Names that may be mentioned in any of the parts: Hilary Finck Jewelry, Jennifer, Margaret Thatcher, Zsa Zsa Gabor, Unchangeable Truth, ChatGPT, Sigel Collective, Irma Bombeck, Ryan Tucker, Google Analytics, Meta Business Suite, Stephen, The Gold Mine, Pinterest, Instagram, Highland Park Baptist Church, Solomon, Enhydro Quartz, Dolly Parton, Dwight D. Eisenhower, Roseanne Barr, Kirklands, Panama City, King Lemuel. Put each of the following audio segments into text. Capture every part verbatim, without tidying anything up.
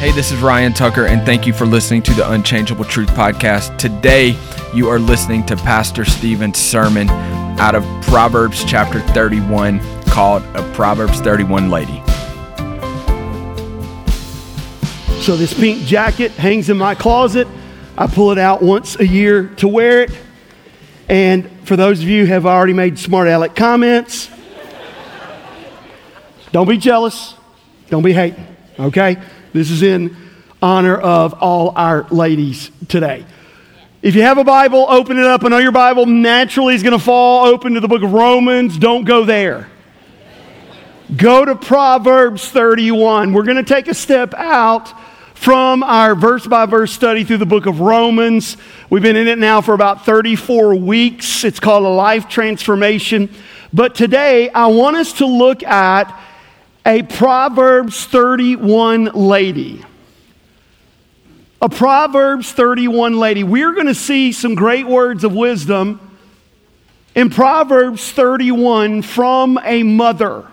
Hey, this is Ryan Tucker, and thank you for listening to the Unchangeable Truth podcast. Today, you are listening to Pastor Stephen's sermon out of Proverbs chapter thirty-one, called A Proverbs thirty-one Lady. So this pink jacket hangs in my closet. I pull it out once a year to wear it. And for those of you who have already made smart aleck comments, don't be jealous. Don't be hating, okay? This is in honor of all our ladies today. If you have a Bible, open it up. I know your Bible naturally is going to fall open to the book of Romans. Don't go there. Go to Proverbs thirty-one. We're going to take a step out from our verse-by-verse study through the book of Romans. We've been in it now for about thirty-four weeks. It's called A Life Transformation. But today, I want us to look at a Proverbs thirty-one lady. A Proverbs thirty-one lady. We're going to see some great words of wisdom in Proverbs thirty-one from a mother.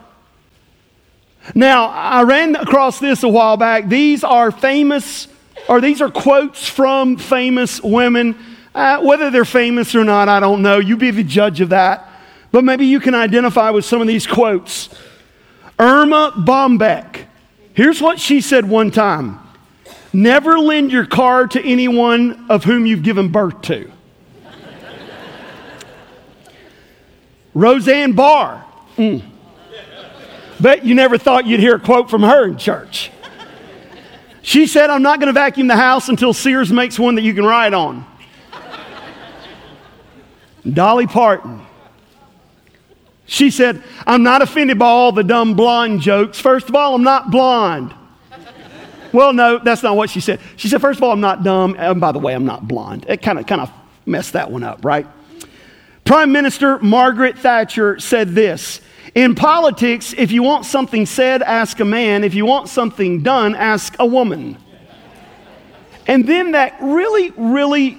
Now, I ran across this a while back. These are famous, or these are quotes from famous women. Uh, whether they're famous or not, I don't know. You be the judge of that. But maybe you can identify with some of these quotes. Irma Bombeck. Here's what she said one time. Never lend your car to anyone of whom you've given birth to. Roseanne Barr. Mm. Bet you never thought you'd hear a quote from her in church. She said, I'm not going to vacuum the house until Sears makes one that you can ride on. Dolly Parton. She said, I'm not offended by all the dumb blonde jokes. First of all, I'm not blonde. Well, no, that's not what she said. She said, first of all, I'm not dumb. And by the way, I'm not blonde. It kind of kind of messed that one up, right? Prime Minister Margaret Thatcher said this. In politics, if you want something said, ask a man. If you want something done, ask a woman. And then that really, really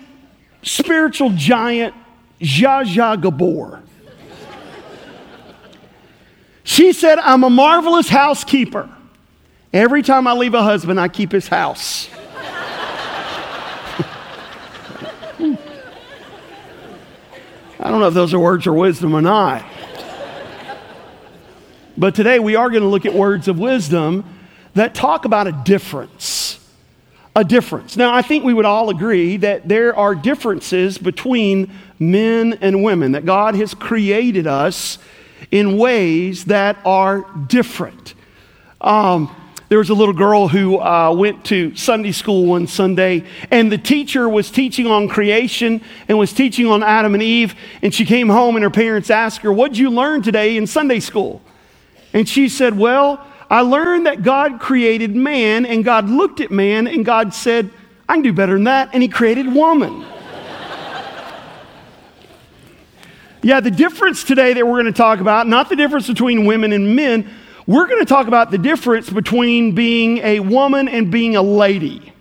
spiritual giant, Zsa Zsa Gabor. She said, I'm a marvelous housekeeper. Every time I leave a husband, I keep his house. I don't know if those are words of wisdom or not. But today we are going to look at words of wisdom that talk about a difference. A difference. Now, I think we would all agree that there are differences between men and women, that God has created us in ways that are different. Um, there was a little girl who uh, went to Sunday school one Sunday, and the teacher was teaching on creation and was teaching on Adam and Eve, and she came home and her parents asked her, what'd you learn today in Sunday school? And she said, well, I learned that God created man, and God looked at man, and God said, I can do better than that, and he created woman. Yeah, the difference today that we're going to talk about, not the difference between women and men, we're going to talk about the difference between being a woman and being a lady.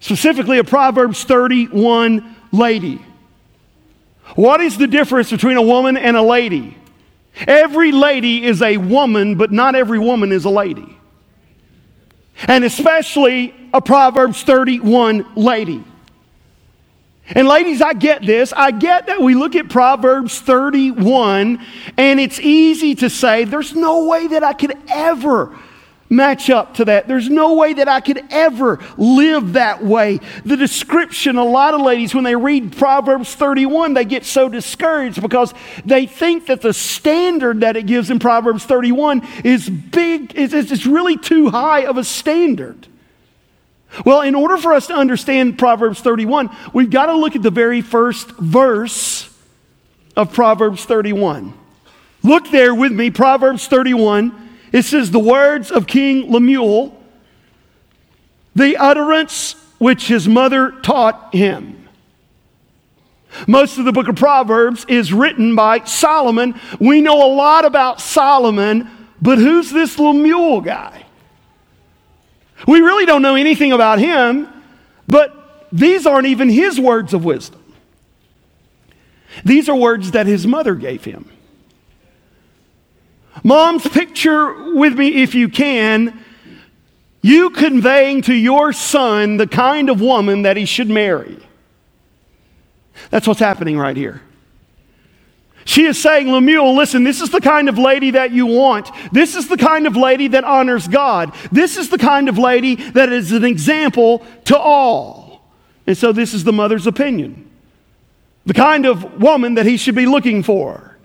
Specifically, a Proverbs thirty-one lady. What is the difference between a woman and a lady? Every lady is a woman, but not every woman is a lady. And especially a Proverbs thirty-one lady. And ladies, I get this. I get that we look at Proverbs thirty-one and it's easy to say, there's no way that I could ever match up to that. There's no way that I could ever live that way. The description, a lot of ladies, when they read Proverbs thirty-one, they get so discouraged because they think that the standard that it gives in Proverbs thirty-one is big, it's, it's really too high of a standard. Well, in order for us to understand Proverbs thirty-one, we've got to look at the very first verse of Proverbs thirty-one. Look there with me, Proverbs thirty-one. It says, the words of King Lemuel, the utterance which his mother taught him. Most of the book of Proverbs is written by Solomon. We know a lot about Solomon, but who's this Lemuel guy? We really don't know anything about him, but these aren't even his words of wisdom. These are words that his mother gave him. Moms, picture with me, if you can, You conveying to your son the kind of woman that he should marry. That's what's happening right here. She is saying, Lemuel, listen, this is the kind of lady that you want. This is the kind of lady that honors God. This is the kind of lady that is an example to all. And so this is the mother's opinion. The kind of woman that he should be looking for.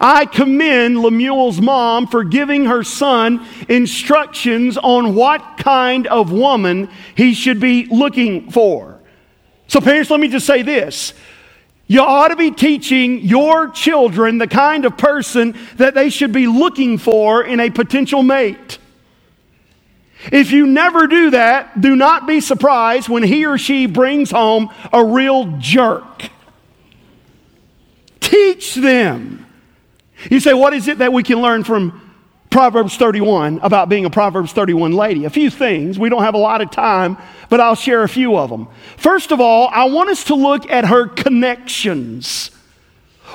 I commend Lemuel's mom for giving her son instructions on what kind of woman he should be looking for. So parents, let me just say this. You ought to be teaching your children the kind of person that they should be looking for in a potential mate. If you never do that, do not be surprised when he or she brings home a real jerk. Teach them. You say, what is it that we can learn from Proverbs thirty-one about being a Proverbs thirty-one lady? A few things. We don't have a lot of time, but I'll share a few of them. First of all, I want us to look at her connections.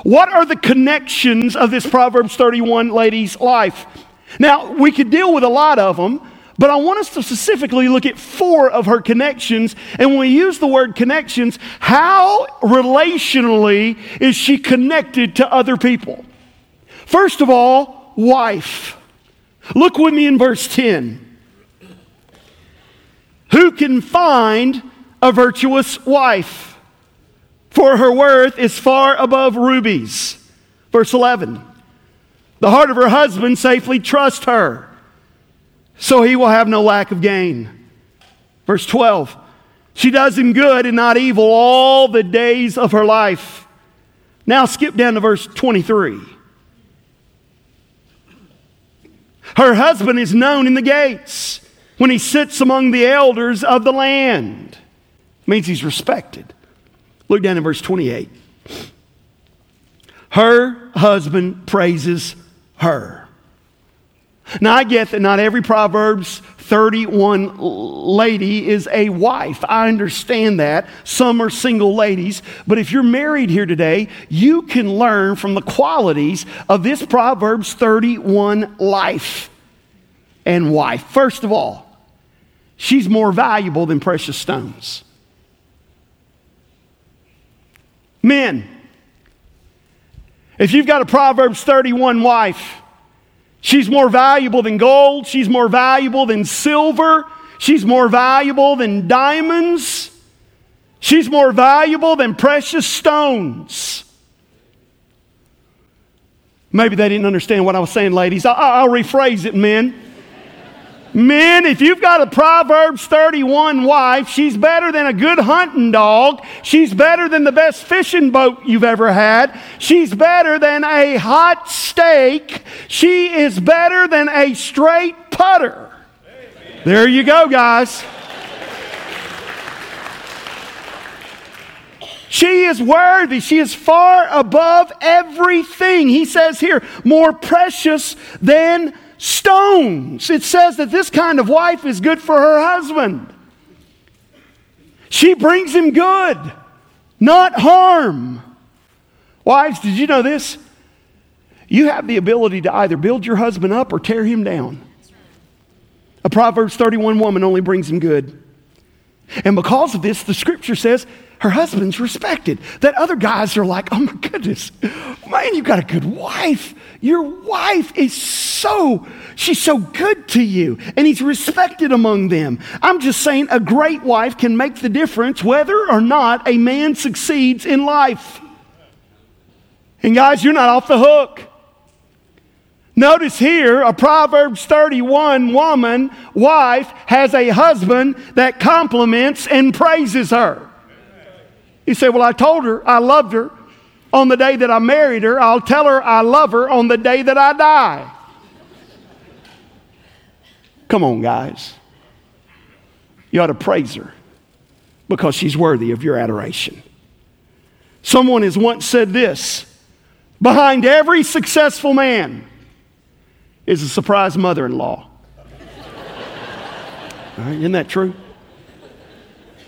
What are the connections of this Proverbs thirty-one lady's life? Now, we could deal with a lot of them, but I want us to specifically look at four of her connections. And when we use the word connections, how relationally is she connected to other people? First of all, wife. Look with me in verse ten. Who can find a virtuous wife? For her worth is far above rubies. Verse eleven. The heart of her husband safely trusts her, so he will have no lack of gain. Verse twelve. She does him good and not evil all the days of her life. Now skip down to verse twenty-three. Her husband is known in the gates when he sits among the elders of the land. It means he's respected. Look down in verse twenty-eight. Her husband praises her. Now I get that not every Proverbs thirty-one lady is a wife. I understand that. Some are single ladies. But if you're married here today, you can learn from the qualities of this Proverbs thirty-one life and wife. First of all, she's more valuable than precious stones. Men, if you've got a Proverbs thirty-one wife, she's more valuable than gold. She's more valuable than silver. She's more valuable than diamonds. She's more valuable than precious stones. Maybe they didn't understand what I was saying, ladies. I'll, I'll rephrase it, men. Men, if you've got a Proverbs thirty-one wife, she's better than a good hunting dog. She's better than the best fishing boat you've ever had. She's better than a hot steak. She is better than a straight putter. Amen. There you go, guys. She is worthy. She is far above everything. He says here, more precious than stones. It says that this kind of wife is good for her husband. She brings him good, not harm. Wives, did you know this? You have the ability to either build your husband up or tear him down. A Proverbs thirty-one woman only brings him good. And because of this, the scripture says her husband's respected. That other guys are like, oh my goodness, man, you got a good wife. Your wife is so, she's so good to you. And he's respected among them. I'm just saying a great wife can make the difference whether or not a man succeeds in life. And guys, you're not off the hook. Notice here, a Proverbs thirty-one woman, wife, has a husband that compliments and praises her. You say, well, I told her I loved her. On the day that I married her, I'll tell her I love her on the day that I die. Come on, guys. You ought to praise her because she's worthy of your adoration. Someone has once said this, behind every successful man is a surprise mother-in-law. All right, isn't that true?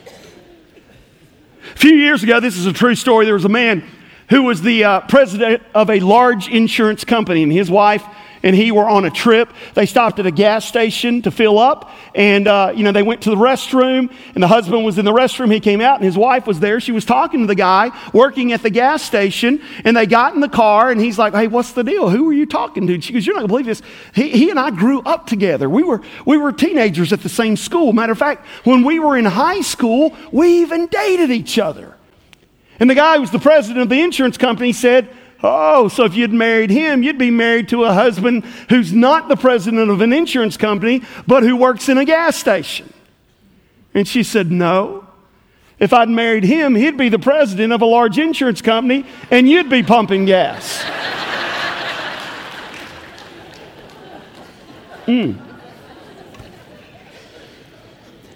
A few years ago, this is a true story, there was a man who was the uh, president of a large insurance company, and his wife and he were on a trip. They stopped at a gas station to fill up, and uh, you know, they went to the restroom, and the husband was in the restroom. He came out, and his wife was there. She was talking to the guy working at the gas station, and they got in the car, and he's like, "Hey, what's the deal? Who were you talking to?" And she goes, "You're not gonna believe this. He, he and I grew up together. We were we were teenagers at the same school. Matter of fact, when we were in high school, we even dated each other." And the guy who was the president of the insurance company said, "Oh, so if you'd married him, you'd be married to a husband who's not the president of an insurance company, but who works in a gas station." And she said, "No. If I'd married him, he'd be the president of a large insurance company, and you'd be pumping gas." Mm.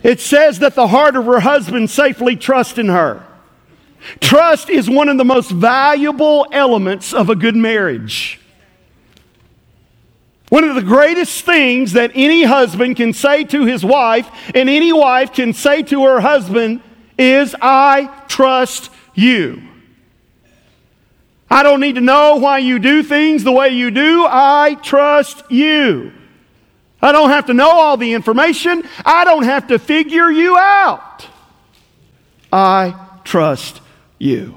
It says that the heart of her husband safely trusts in her. Trust is one of the most valuable elements of a good marriage. One of the greatest things that any husband can say to his wife and any wife can say to her husband is, "I trust you. I don't need to know why you do things the way you do. I trust you. I don't have to know all the information. I don't have to figure you out. I trust you."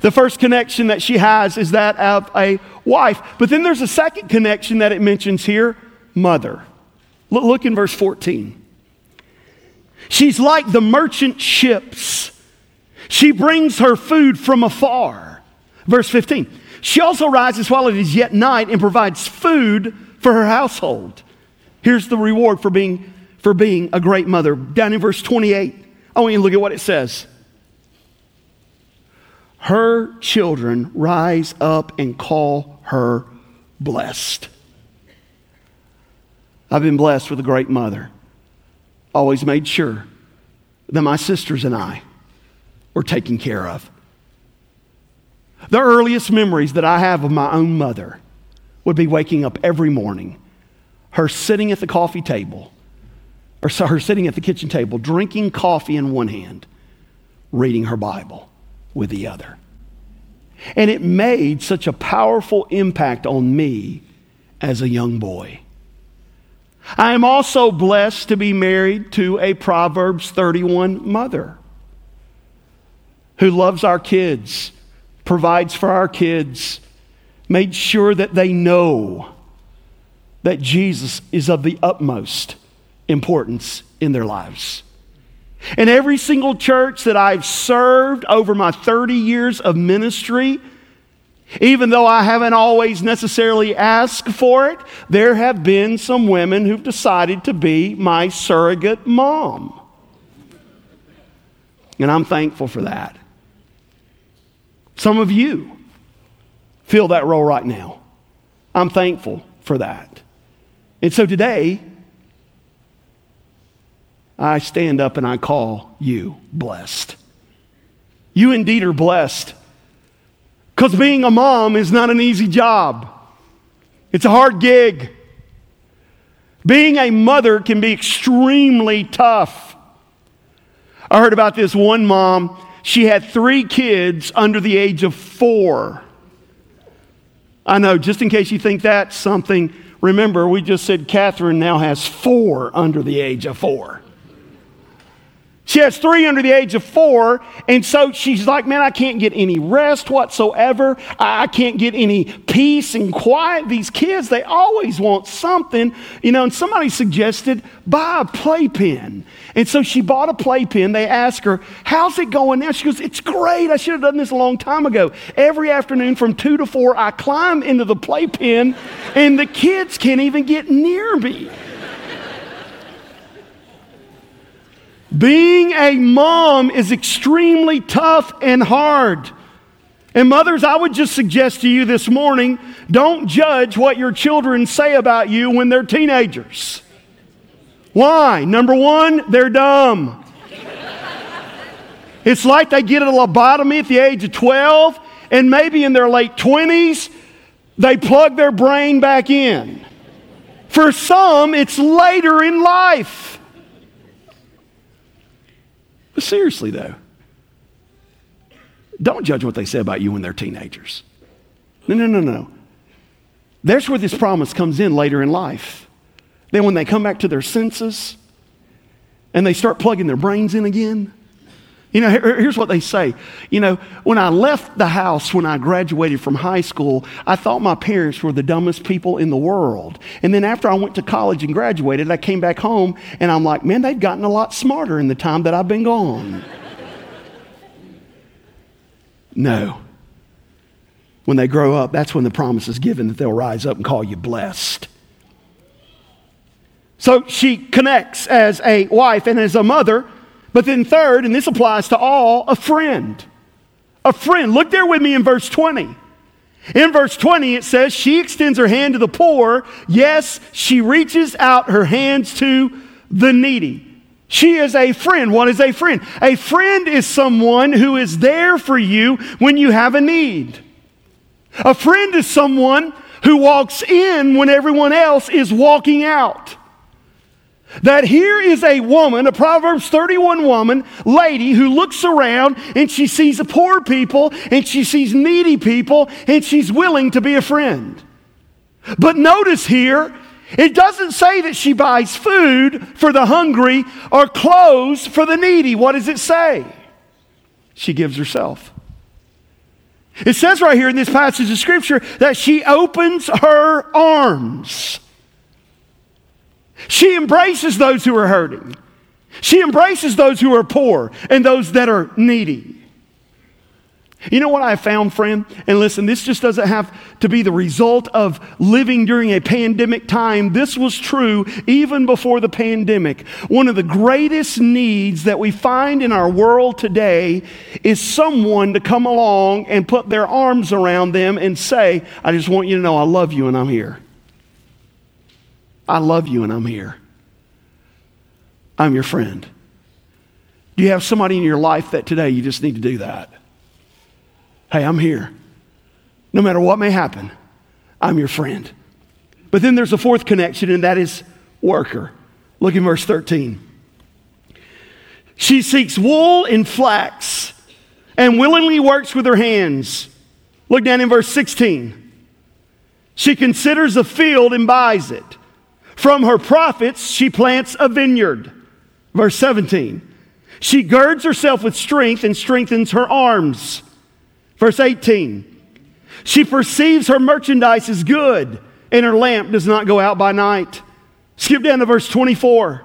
The first connection that she has is that of a wife. But then there's a second connection that it mentions here, mother. Look in verse fourteen. She's like the merchant ships. She brings her food from afar. Verse fifteen. She also rises while it is yet night and provides food for her household. Here's the reward for being, for being a great mother. Down in verse twenty-eight, I want you to look at what it says. Her children rise up and call her blessed. I've been blessed with a great mother. Always made sure that my sisters and I were taken care of. The earliest memories that I have of my own mother would be waking up every morning, her sitting at the coffee table, or her sitting at the kitchen table, drinking coffee in one hand, reading her Bible with the other. And it made such a powerful impact on me as a young boy. I am also blessed to be married to a Proverbs thirty-one mother who loves our kids, provides for our kids, made sure that they know that Jesus is of the utmost importance in their lives. And every single church that I've served over my thirty years of ministry, even though I haven't always necessarily asked for it, there have been some women who've decided to be my surrogate mom. And I'm thankful for that. Some of you feel that role right now. I'm thankful for that. And so today, I stand up and I call you blessed. You indeed are blessed, because being a mom is not an easy job. It's a hard gig. Being a mother can be extremely tough. I heard about this one mom. She had three kids under the age of four. I know, just in case you think that's something, remember we just said Catherine now has four under the age of four. She has three under the age of four, and so she's like, "Man, I can't get any rest whatsoever. I can't get any peace and quiet. These kids, they always want something." You know, and somebody suggested, buy a playpen. And so she bought a playpen. They asked her, "How's it going now?" She goes, "It's great. I should have done this a long time ago. Every afternoon from two to four, I climb into the playpen, and the kids can't even get near me." Being a mom is extremely tough and hard. And mothers, I would just suggest to you this morning, don't judge what your children say about you when they're teenagers. Why? Number one, they're dumb. It's like they get a lobotomy at the age of twelve, and maybe in their late twenties, they plug their brain back in. For some, it's later in life. But seriously though, don't judge what they say about you when they're teenagers. No, no, no, no. There's where this promise comes in later in life. Then when they come back to their senses and they start plugging their brains in again, you know, here, here's what they say. You know, when I left the house when I graduated from high school, I thought my parents were the dumbest people in the world. And then after I went to college and graduated, I came back home and I'm like, man, they've gotten a lot smarter in the time that I've been gone. No. When they grow up, that's when the promise is given that they'll rise up and call you blessed. So she connects as a wife and as a mother. But then third, and this applies to all, a friend. A friend. Look there with me in verse twenty. In verse twenty, it says, she extends her hand to the poor. Yes, she reaches out her hands to the needy. She is a friend. What is a friend? A friend is someone who is there for you when you have a need. A friend is someone who walks in when everyone else is walking out. That here is a woman, a Proverbs thirty-one woman, lady, who looks around and she sees poor people and she sees needy people and she's willing to be a friend. But notice here, it doesn't say that she buys food for the hungry or clothes for the needy. What does it say? She gives herself. It says right here in this passage of Scripture that she opens her arms. She embraces those who are hurting. She embraces those who are poor and those that are needy. You know what I found, friend? And listen, this just doesn't have to be the result of living during a pandemic time. This was true even before the pandemic. One of the greatest needs that we find in our world today is someone to come along and put their arms around them and say, I just want you to know I love you and I'm here. I love you and I'm here. I'm your friend. Do you have somebody in your life that today you just need to do that? Hey, I'm here. No matter what may happen, I'm your friend. But then there's a fourth connection, and that is worker. Look in verse thirteen. She seeks wool and flax and willingly works with her hands. Look down in verse sixteen. She considers a field and buys it. From her profits, she plants a vineyard. Verse seventeen. She girds herself with strength and strengthens her arms. Verse eighteen. She perceives her merchandise is good and her lamp does not go out by night. Skip down to verse twenty-four.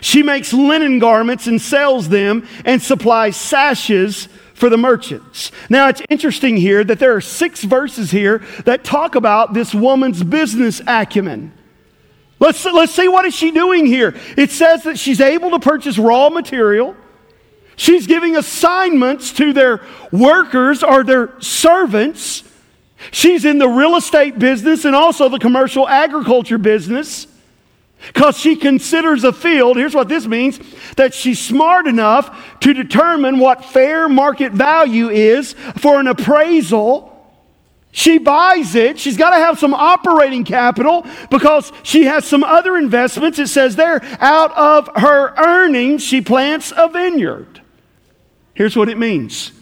She makes linen garments and sells them and supplies sashes for the merchants. Now, it's interesting here that there are six verses here that talk about this woman's business acumen. Let's, let's see, what is she doing here? It says that she's able to purchase raw material. She's giving assignments to their workers or their servants. She's in the real estate business and also the commercial agriculture business because she considers a field. Here's what this means, that she's smart enough to determine what fair market value is for an appraisal. She buys it. She's got to have some operating capital because she has some other investments. It says there, out of her earnings, she plants a vineyard. Here's what it means.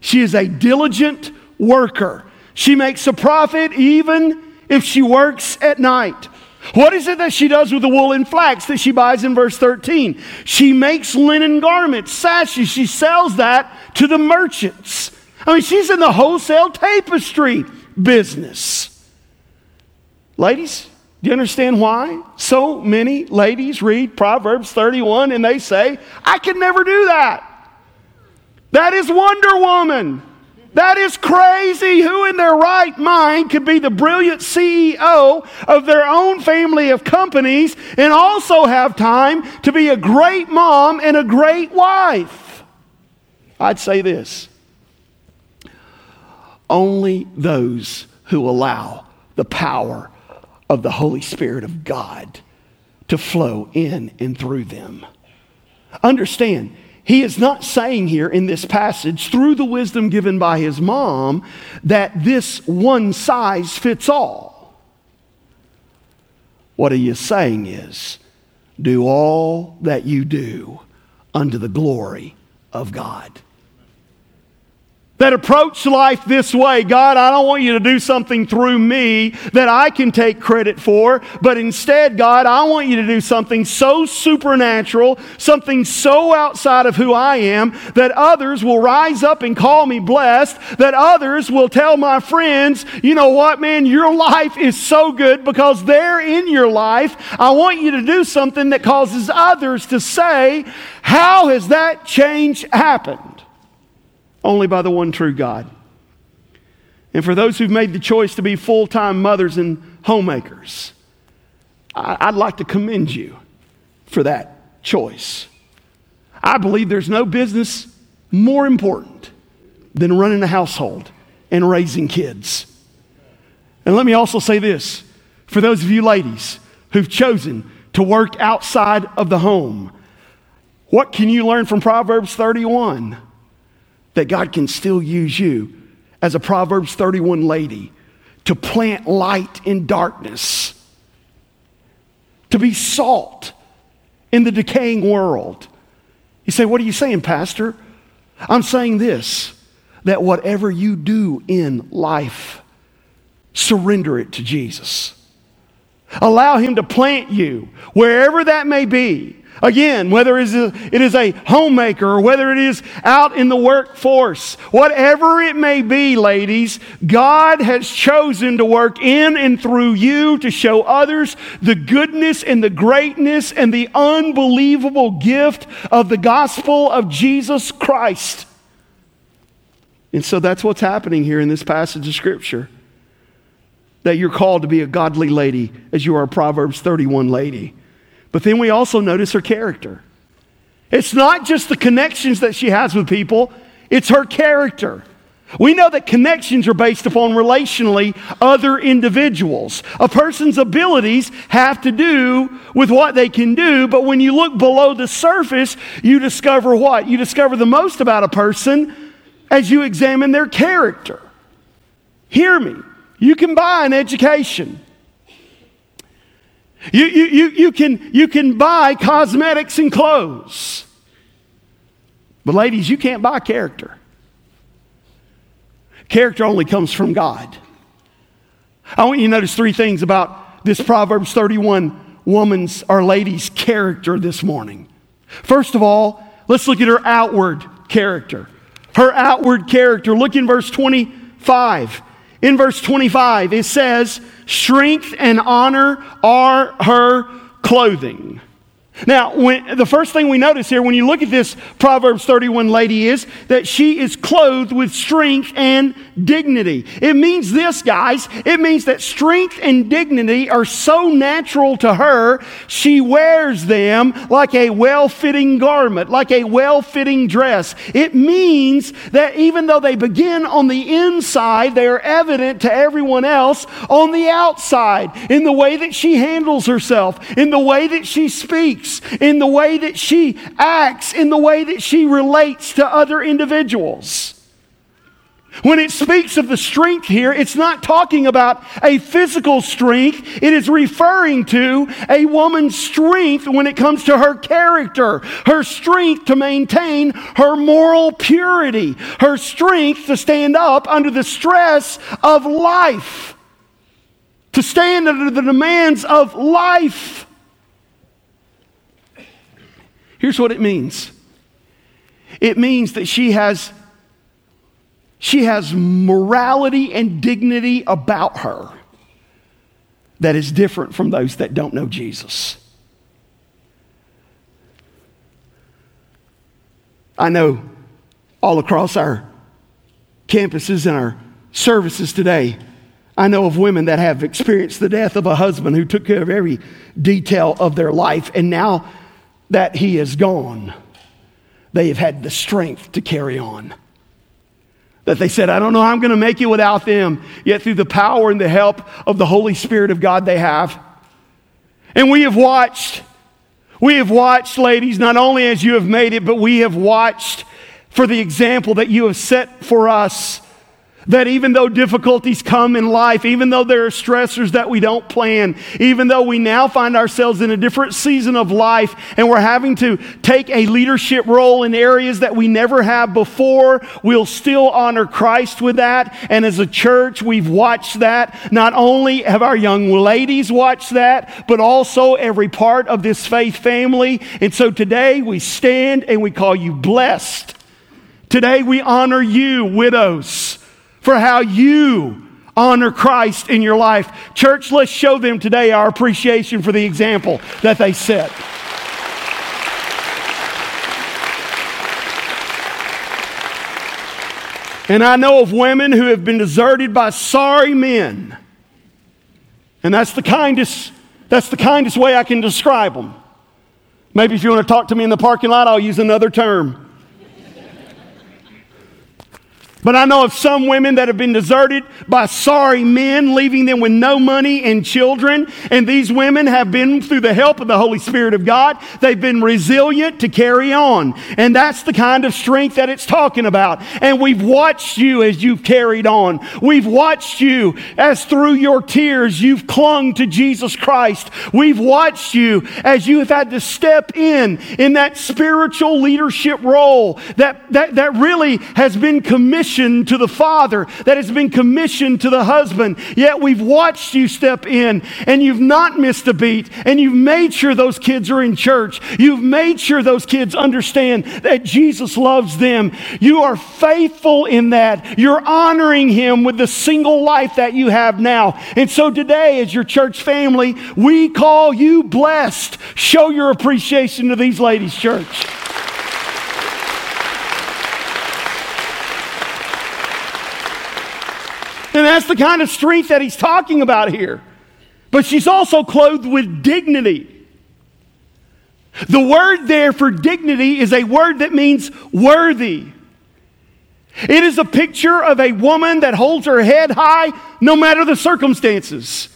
She is a diligent worker. She makes a profit even if she works at night. What is it that she does with the wool and flax that she buys in verse thirteen? She makes linen garments, sashes. She sells that to the merchants. I mean, she's in the wholesale tapestry business. Ladies, do you understand why so many ladies read Proverbs thirty-one and they say, I can never do that. That is Wonder Woman. That is crazy. Who in their right mind could be the brilliant C E O of their own family of companies and also have time to be a great mom and a great wife? I'd say this. Only those who allow the power of the Holy Spirit of God to flow in and through them. Understand, he is not saying here in this passage, through the wisdom given by his mom, that this one size fits all. What he is saying is, do all that you do unto the glory of God. that approach life this way. God, I don't want you to do something through me that I can take credit for, but instead, God, I want you to do something so supernatural, something so outside of who I am, that others will rise up and call me blessed, that others will tell my friends, you know what, man, your life is so good because they're in your life. I want you to do something that causes others to say, how has that change happened? Only by the one true God. And for those who've made the choice to be full-time mothers and homemakers, I'd like to commend you for that choice. I believe there's no business more important than running a household and raising kids. And let me also say this, for those of you ladies who've chosen to work outside of the home, what can you learn from Proverbs thirty-one? That God can still use you as a Proverbs thirty-one lady to plant light in darkness, to be salt in the decaying world. You say, what are you saying, Pastor? I'm saying this, that whatever you do in life, surrender it to Jesus. Allow him to plant you wherever that may be. Again, whether it is, a, it is a homemaker or whether it is out in the workforce, whatever it may be, ladies, God has chosen to work in and through you to show others the goodness and the greatness and the unbelievable gift of the gospel of Jesus Christ. And so that's what's happening here in this passage of Scripture, that you're called to be a godly lady as you are a Proverbs thirty-one lady. But then we also notice her character. It's not just the connections that she has with people, it's her character. We know that connections are based upon relationally other individuals. A person's abilities have to do with what they can do, but when you look below the surface, you discover what? You discover the most about a person as you examine their character. Hear me. You can buy an education. You, you, you, you, can, you can buy cosmetics and clothes. But ladies, you can't buy character. Character only comes from God. I want you to notice three things about this Proverbs thirty-one woman's or lady's character this morning. First of all, let's look at her outward character. Her outward character. Look in verse twenty-five. In verse twenty-five, it says, strength and honor are her clothing. Now, when, the first thing we notice here when you look at this Proverbs thirty-one lady is that she is clothed with strength and dignity. It means this, guys. It means that strength and dignity are so natural to her, she wears them like a well-fitting garment, like a well-fitting dress. It means that even though they begin on the inside, they are evident to everyone else on the outside, in the way that she handles herself, in the way that she speaks, in the way that she acts, in the way that she relates to other individuals. When it speaks of the strength here, it's not talking about a physical strength. It is referring to a woman's strength when it comes to her character, her strength to maintain her moral purity, her strength to stand up under the stress of life, to stand under the demands of life. Here's what it means. It means that she has, she has morality and dignity about her that is different from those that don't know Jesus. I know all across our campuses and our services today, I know of women that have experienced the death of a husband who took care of every detail of their life, and now that he is gone, they have had the strength to carry on. That they said, I don't know how I'm going to make it without them, yet through the power and the help of the Holy Spirit of God they have. And we have watched, we have watched, ladies, not only as you have made it, but we have watched for the example that you have set for us That even though difficulties come in life, even though there are stressors that we don't plan, even though we now find ourselves in a different season of life and we're having to take a leadership role in areas that we never have before, we'll still honor Christ with that. And as a church, we've watched that. Not only have our young ladies watched that, but also every part of this faith family. And so today we stand and we call you blessed. Today we honor you, widows, for how you honor Christ in your life. Church, let's show them today our appreciation for the example that they set. And I know of women who have been deserted by sorry men. And that's the kindest, that's the kindest way I can describe them. Maybe if you want to talk to me in the parking lot, I'll use another term. But I know of some women that have been deserted by sorry men, leaving them with no money and children. And these women have been, through the help of the Holy Spirit of God, they've been resilient to carry on. And that's the kind of strength that it's talking about. And we've watched you as you've carried on. We've watched you as through your tears you've clung to Jesus Christ. We've watched you as you have had to step in in that spiritual leadership role that, that, that really has been commissioned to the father, that has been commissioned to the husband. Yet we've watched you step in, and you've not missed a beat, and you've made sure those kids are in church. You've made sure those kids understand that Jesus loves them. You are faithful in that. You're honoring him with the single life that you have now. And so today, as your church family, we call you blessed. Show your appreciation to these ladies, church. And that's the kind of strength that he's talking about here. But she's also clothed with dignity. The word there for dignity is a word that means worthy. It is a picture of a woman that holds her head high no matter the circumstances.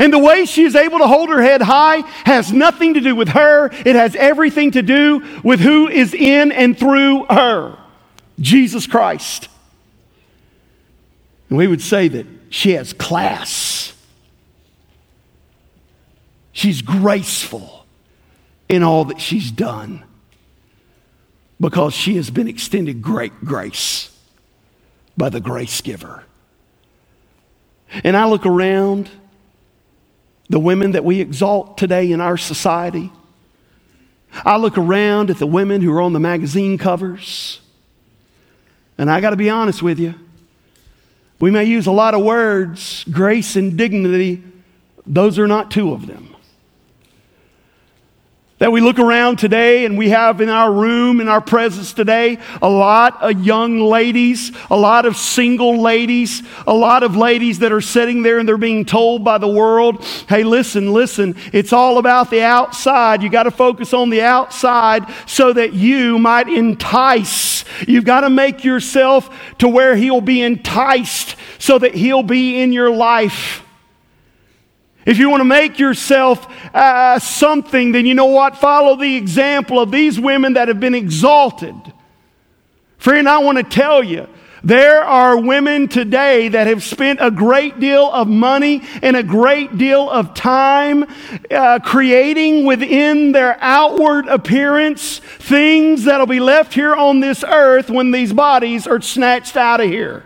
And the way she is able to hold her head high has nothing to do with her. It has everything to do with who is in and through her, Jesus Christ. And we would say that she has class. She's graceful in all that she's done because she has been extended great grace by the grace giver. And I look around the women that we exalt today in our society. I look around at the women who are on the magazine covers. And I got to be honest with you. We may use a lot of words, grace and dignity. Those are not two of them. That we look around today and we have in our room, in our presence today, a lot of young ladies, a lot of single ladies, a lot of ladies that are sitting there and they're being told by the world, hey, listen, listen, it's all about the outside. You got to focus on the outside so that you might entice. You've got to make yourself to where he'll be enticed so that he'll be in your life. If you want to make yourself uh, something, then you know what? Follow the example of these women that have been exalted. Friend, I want to tell you, there are women today that have spent a great deal of money and a great deal of time uh, creating within their outward appearance things that'll be left here on this earth when these bodies are snatched out of here.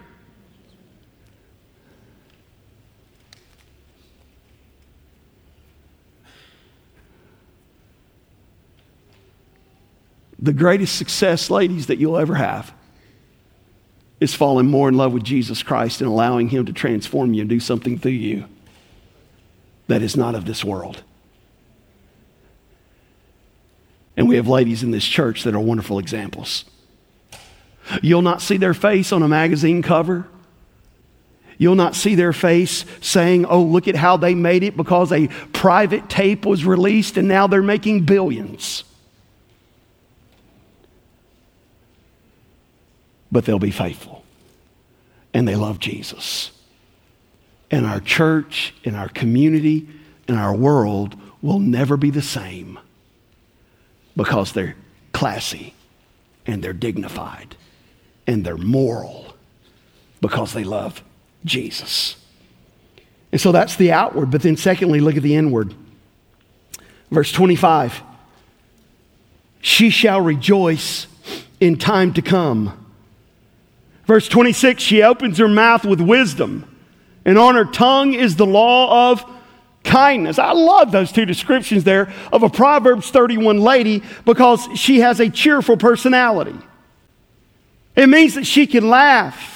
The greatest success, ladies, that you'll ever have is falling more in love with Jesus Christ and allowing him to transform you and do something through you that is not of this world. And we have ladies in this church that are wonderful examples. You'll not see their face on a magazine cover. You'll not see their face saying, oh, look at how they made it because a private tape was released and now they're making billions. But they'll be faithful. And they love Jesus. And our church, and our community, and our world will never be the same because they're classy, and they're dignified, and they're moral, because they love Jesus. And so that's the outward, but then secondly, look at the inward. Verse twenty-five, she shall rejoice in time to come. Verse twenty-six, she opens her mouth with wisdom, and on her tongue is the law of kindness. I love those two descriptions there of a Proverbs thirty-one lady because she has a cheerful personality. It means that she can laugh.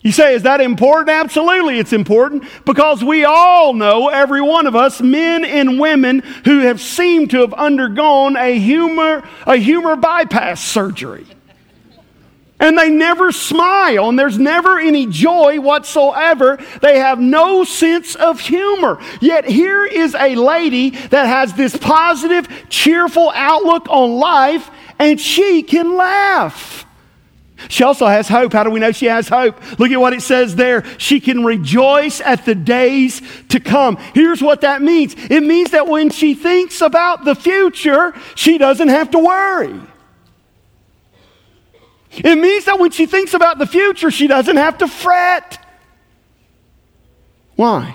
You say, is that important? Absolutely it's important, because we all know, every one of us, men and women who have seemed to have undergone a humor, a humor bypass surgery. And they never smile, and there's never any joy whatsoever. They have no sense of humor. Yet here is a lady that has this positive, cheerful outlook on life, and she can laugh. She also has hope. How do we know she has hope? Look at what it says there. She can rejoice at the days to come. Here's what that means. It means that when she thinks about the future, she doesn't have to worry. It means that when she thinks about the future, she doesn't have to fret. Why?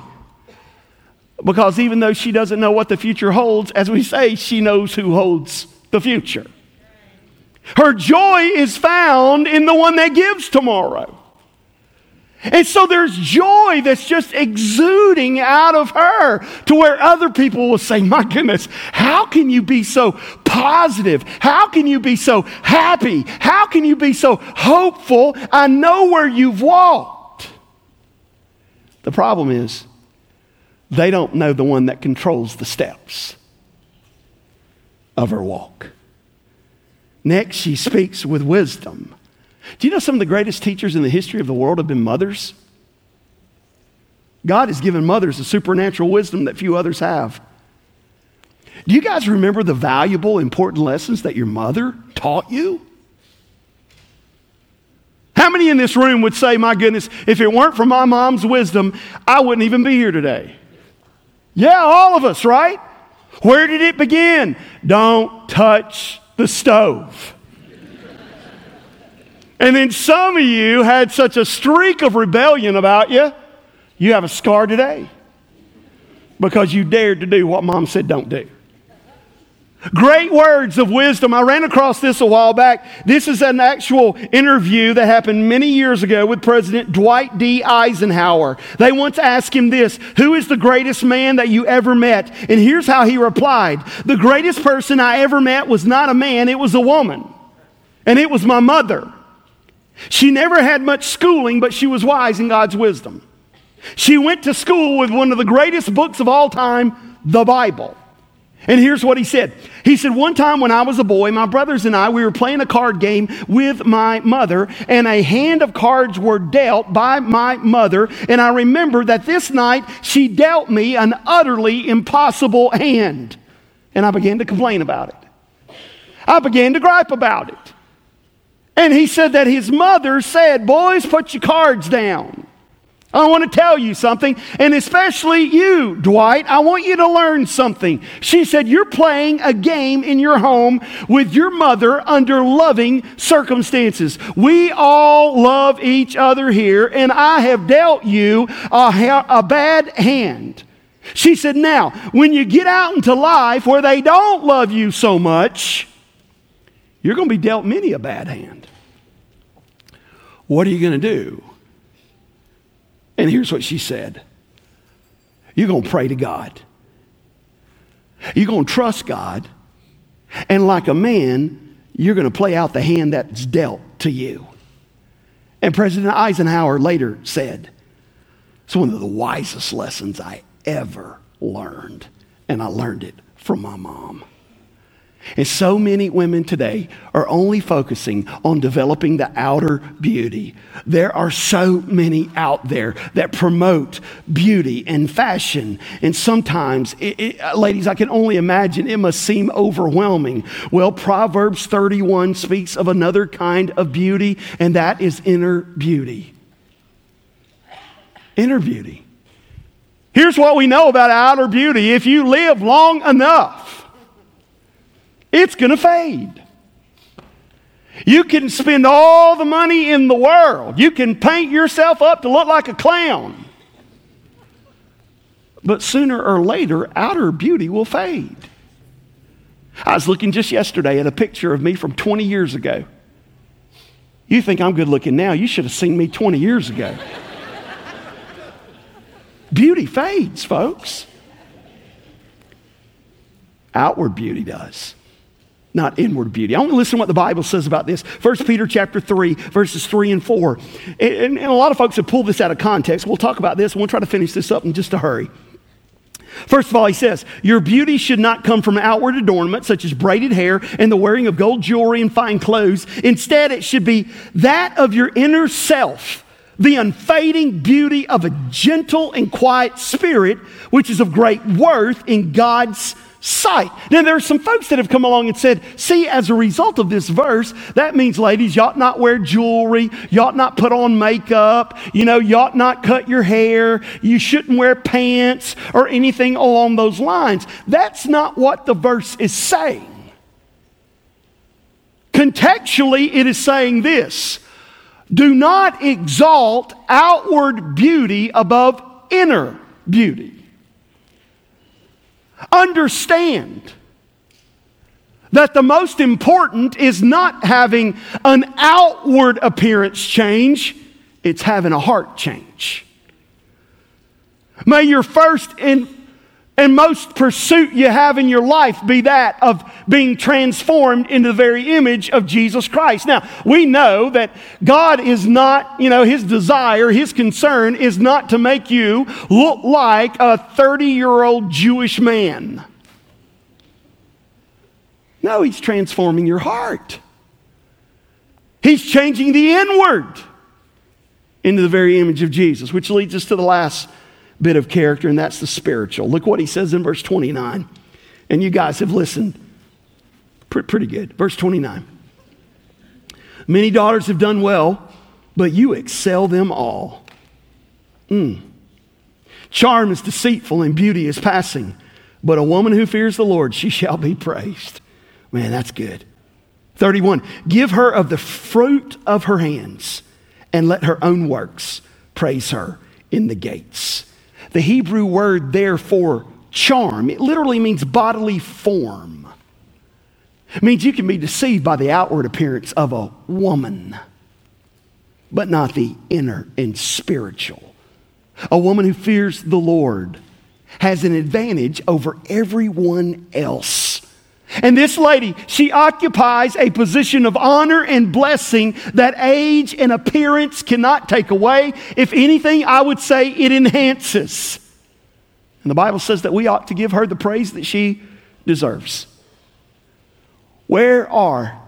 Because even though she doesn't know what the future holds, as we say, she knows who holds the future. Her joy is found in the one that gives tomorrow. And so there's joy that's just exuding out of her to where other people will say, my goodness, how can you be so positive? How can you be so happy? How can you be so hopeful? I know where you've walked. The problem is they don't know the one that controls the steps of her walk. Next, she speaks with wisdom. Do you know some of the greatest teachers in the history of the world have been mothers? God has given mothers a supernatural wisdom that few others have. Do you guys remember the valuable, important lessons that your mother taught you? How many in this room would say, my goodness, if it weren't for my mom's wisdom, I wouldn't even be here today? Yeah, all of us, right? Where did it begin? Don't touch the stove. And then some of you had such a streak of rebellion about you, you have a scar today because you dared to do what mom said don't do. Great words of wisdom. I ran across this a while back. This is an actual interview that happened many years ago with President Dwight D. Eisenhower. They once asked him this, who is the greatest man that you ever met? And here's how he replied, the greatest person I ever met was not a man, it was a woman. And it was my mother. She never had much schooling, but she was wise in God's wisdom. She went to school with one of the greatest books of all time, the Bible. And here's what he said. He said, one time when I was a boy, my brothers and I, we were playing a card game with my mother, and a hand of cards were dealt by my mother. And I remember that this night she dealt me an utterly impossible hand. And I began to complain about it. I began to gripe about it. And he said that his mother said, boys, put your cards down. I want to tell you something, and especially you, Dwight, I want you to learn something. She said, you're playing a game in your home with your mother under loving circumstances. We all love each other here, and I have dealt you a, ha- a bad hand. She said, now, when you get out into life where they don't love you so much, you're going to be dealt many a bad hand. What are you going to do? And here's what she said. You're going to pray to God. You're going to trust God. And like a man, you're going to play out the hand that's dealt to you. And President Eisenhower later said, it's one of the wisest lessons I ever learned. And I learned it from my mom. And so many women today are only focusing on developing the outer beauty. There are so many out there that promote beauty and fashion. And sometimes, it, it, ladies, I can only imagine it must seem overwhelming. Well, Proverbs thirty-one speaks of another kind of beauty, and that is inner beauty. Inner beauty. Here's what we know about outer beauty. If you live long enough, it's going to fade. You can spend all the money in the world. You can paint yourself up to look like a clown. But sooner or later, outer beauty will fade. I was looking just yesterday at a picture of me from twenty years ago. You think I'm good looking now. You should have seen me twenty years ago. Beauty fades, folks. Outward beauty does, not inward beauty. I want to listen to what the Bible says about this. First Peter chapter three, verses three and four. And, and, and a lot of folks have pulled this out of context. We'll talk about this. We'll try to finish this up in just a hurry. First of all, he says, your beauty should not come from outward adornment, such as braided hair and the wearing of gold jewelry and fine clothes. Instead, it should be that of your inner self, the unfading beauty of a gentle and quiet spirit, which is of great worth in God's sight. Now, there are some folks that have come along and said, see, as a result of this verse, that means, ladies, you ought not wear jewelry, you ought not put on makeup, you know, you ought not cut your hair, you shouldn't wear pants or anything along those lines. That's not what the verse is saying. Contextually, it is saying this: do not exalt outward beauty above inner beauty. Understand that the most important is not having an outward appearance change, it's having a heart change. May your first and, and most pursuit you have in your life be that of being transformed into the very image of Jesus Christ. Now, we know that God is not, you know, his desire, his concern is not to make you look like a thirty-year-old Jewish man. No, he's transforming your heart. He's changing the inward into the very image of Jesus, which leads us to the last bit of character, and that's the spiritual. Look what he says in verse twenty-nine. And you guys have listened pretty good. Verse twenty-nine. Many daughters have done well, but you excel them all. Mm. Charm is deceitful and beauty is passing, but a woman who fears the Lord, she shall be praised. Man, that's good. thirty-one. Give her of the fruit of her hands, and let her own works praise her in the gates. The Hebrew word there for charm, it literally means bodily form. It means you can be deceived by the outward appearance of a woman, but not the inner and spiritual. A woman who fears the Lord has an advantage over everyone else. And this lady, she occupies a position of honor and blessing that age and appearance cannot take away. If anything, I would say it enhances. And the Bible says that we ought to give her the praise that she deserves. Where are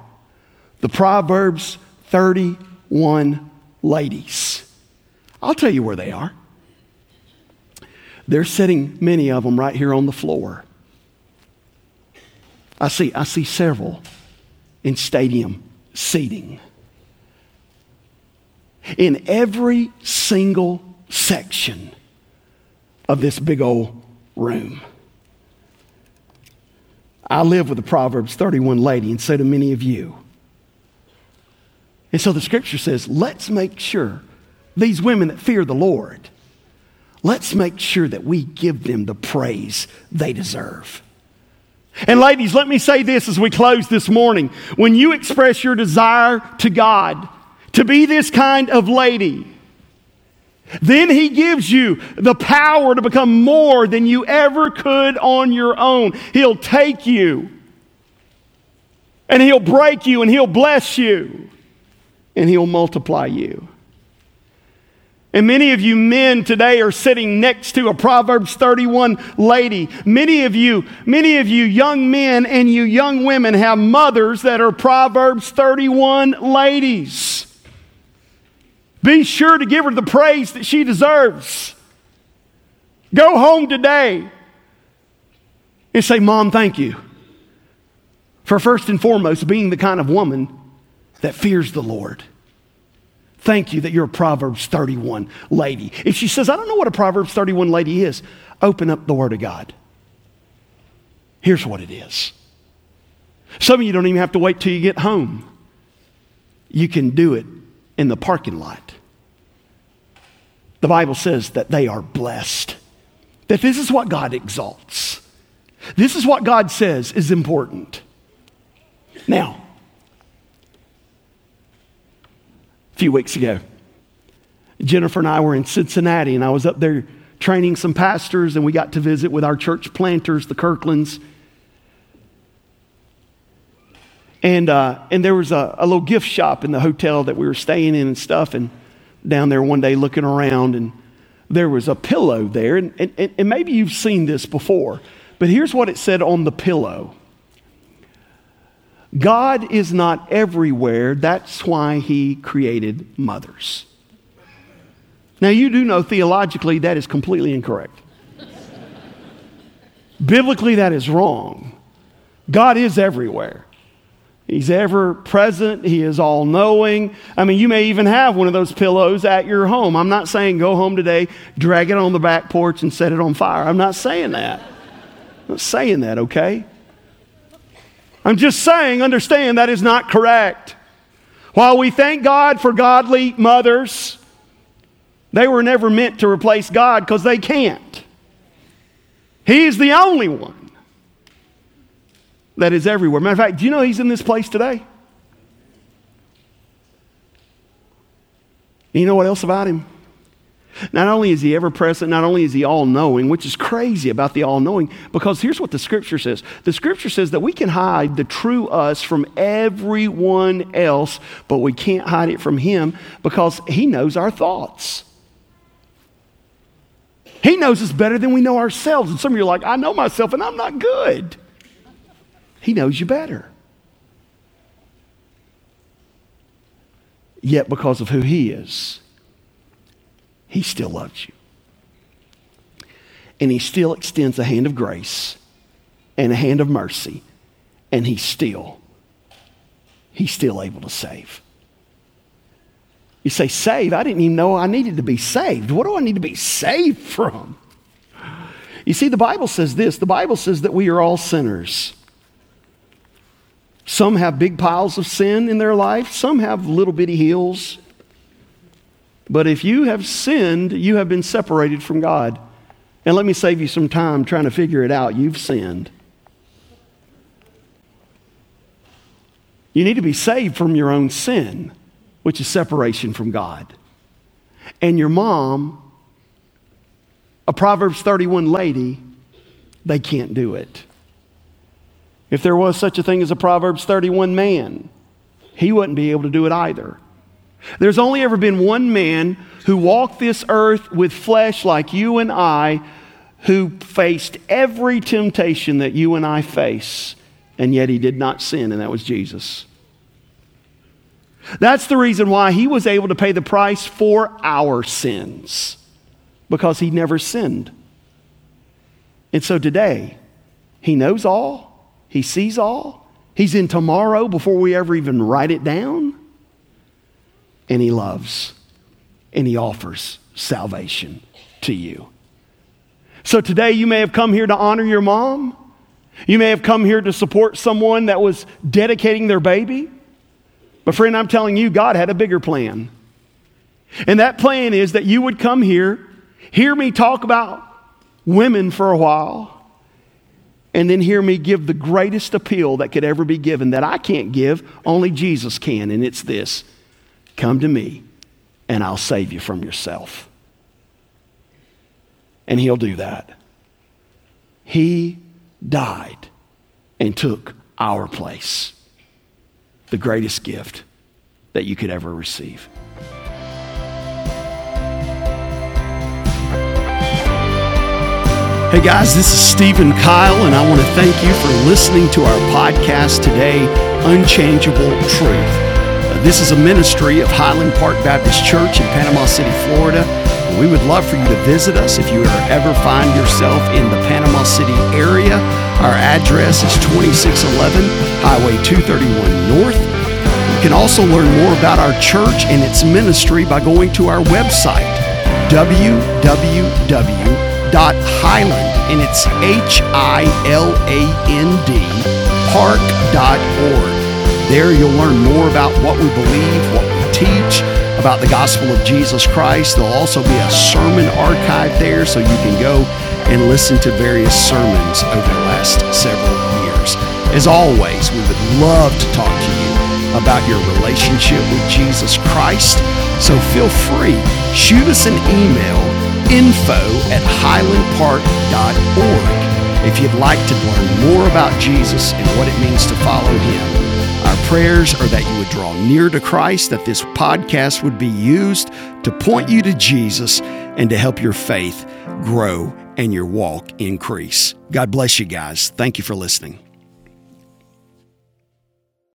the Proverbs thirty-one ladies? I'll tell you where they are. They're sitting, many of them, right here on the floor. I see, I see several in stadium seating. In every single section of this big old room. I live with a Proverbs thirty-one lady, and so do many of you. And so the scripture says, let's make sure these women that fear the Lord, let's make sure that we give them the praise they deserve. And ladies, let me say this as we close this morning. When you express your desire to God to be this kind of lady, then he gives you the power to become more than you ever could on your own. He'll take you, and he'll break you, and he'll bless you, and he'll multiply you. And many of you men today are sitting next to a Proverbs thirty-one lady. Many of you, many of you young men and you young women have mothers that are Proverbs thirty-one ladies. Be sure to give her the praise that she deserves. Go home today and say, Mom, thank you for first and foremost being the kind of woman that fears the Lord. Thank you that you're a Proverbs thirty-one lady. If she says, I don't know what a Proverbs thirty-one lady is, open up the Word of God. Here's what it is. Some of you don't even have to wait till you get home you can do it in the parking lot. The Bible says that they are blessed, that this is what God exalts. This is what God says is important. Now, a few weeks ago, Jennifer and I were in Cincinnati, and I was up there training some pastors, and we got to visit with our church planters, the Kirklands. And uh, and there was a, a little gift shop in the hotel that we were staying in and stuff, and down there one day looking around, and there was a pillow there, and, and, and maybe you've seen this before, but here's what it said on the pillow. God is not everywhere, that's why he created mothers. Now, you do know theologically that is completely incorrect. Biblically, that is wrong. God is everywhere. He's ever present. He is all knowing. I mean, you may even have one of those pillows at your home. I'm not saying go home today, drag it on the back porch and set it on fire. I'm not saying that. I'm not saying that, okay? I'm just saying, understand that is not correct. While we thank God for godly mothers, they were never meant to replace God because they can't. He is the only one that is everywhere. Matter of fact, do you know he's in this place today? And you know what else about him? Not only is he ever-present, not only is he all-knowing, which is crazy about the all-knowing, because here's what the Scripture says. The Scripture says that we can hide the true us from everyone else, but we can't hide it from him because he knows our thoughts. He knows us better than we know ourselves. And some of you are like, I know myself and I'm not good. He knows you better. Yet because of who he is, he still loves you. And he still extends a hand of grace and a hand of mercy. And he's still, he's still able to save. You say, save? I didn't even know I needed to be saved. What do I need to be saved from? You see, the Bible says this. The Bible says that we are all sinners. Some have big piles of sin in their life. Some have little bitty hills. But if you have sinned, you have been separated from God. And let me save you some time trying to figure it out. You've sinned. You need to be saved from your own sin, which is separation from God. And your mom, a Proverbs thirty-one lady, they can't do it. If there was such a thing as a Proverbs thirty-one man, he wouldn't be able to do it either. There's only ever been one man who walked this earth with flesh like you and I, who faced every temptation that you and I face, and yet he did not sin, and that was Jesus. That's the reason why he was able to pay the price for our sins, because he never sinned. And so today, he knows all. He sees all. He's in tomorrow before we ever even write it down. And he loves. And he offers salvation to you. So today you may have come here to honor your mom. You may have come here to support someone that was dedicating their baby. But friend, I'm telling you, God had a bigger plan. And that plan is that you would come here, hear me talk about women for a while, and then hear me give the greatest appeal that could ever be given that I can't give, only Jesus can. And it's this: come to me and I'll save you from yourself. And he'll do that. He died and took our place. The greatest gift that you could ever receive. Hey guys, this is Stephen Kyle, and I want to thank you for listening to our podcast today, Unchangeable Truth. Uh, this is a ministry of Highland Park Baptist Church in Panama City, Florida. And we would love for you to visit us if you ever find yourself in the Panama City area. Our address is twenty-six eleven Highway two thirty-one North. You can also learn more about our church and its ministry by going to our website, w w w dot highland, and it's H I L A N D, park dot org. There you'll learn more about what we believe, what we teach, about the gospel of Jesus Christ. There'll also be a sermon archive there, so you can go and listen to various sermons over the last several years. As always, we would love to talk to you about your relationship with Jesus Christ, so feel free. Shoot us an email, info at highland park dot org. If you'd like to learn more about Jesus and what it means to follow him. Our prayers are that you would draw near to Christ, that this podcast would be used to point you to Jesus and to help your faith grow and your walk increase. God bless you guys. Thank you for listening.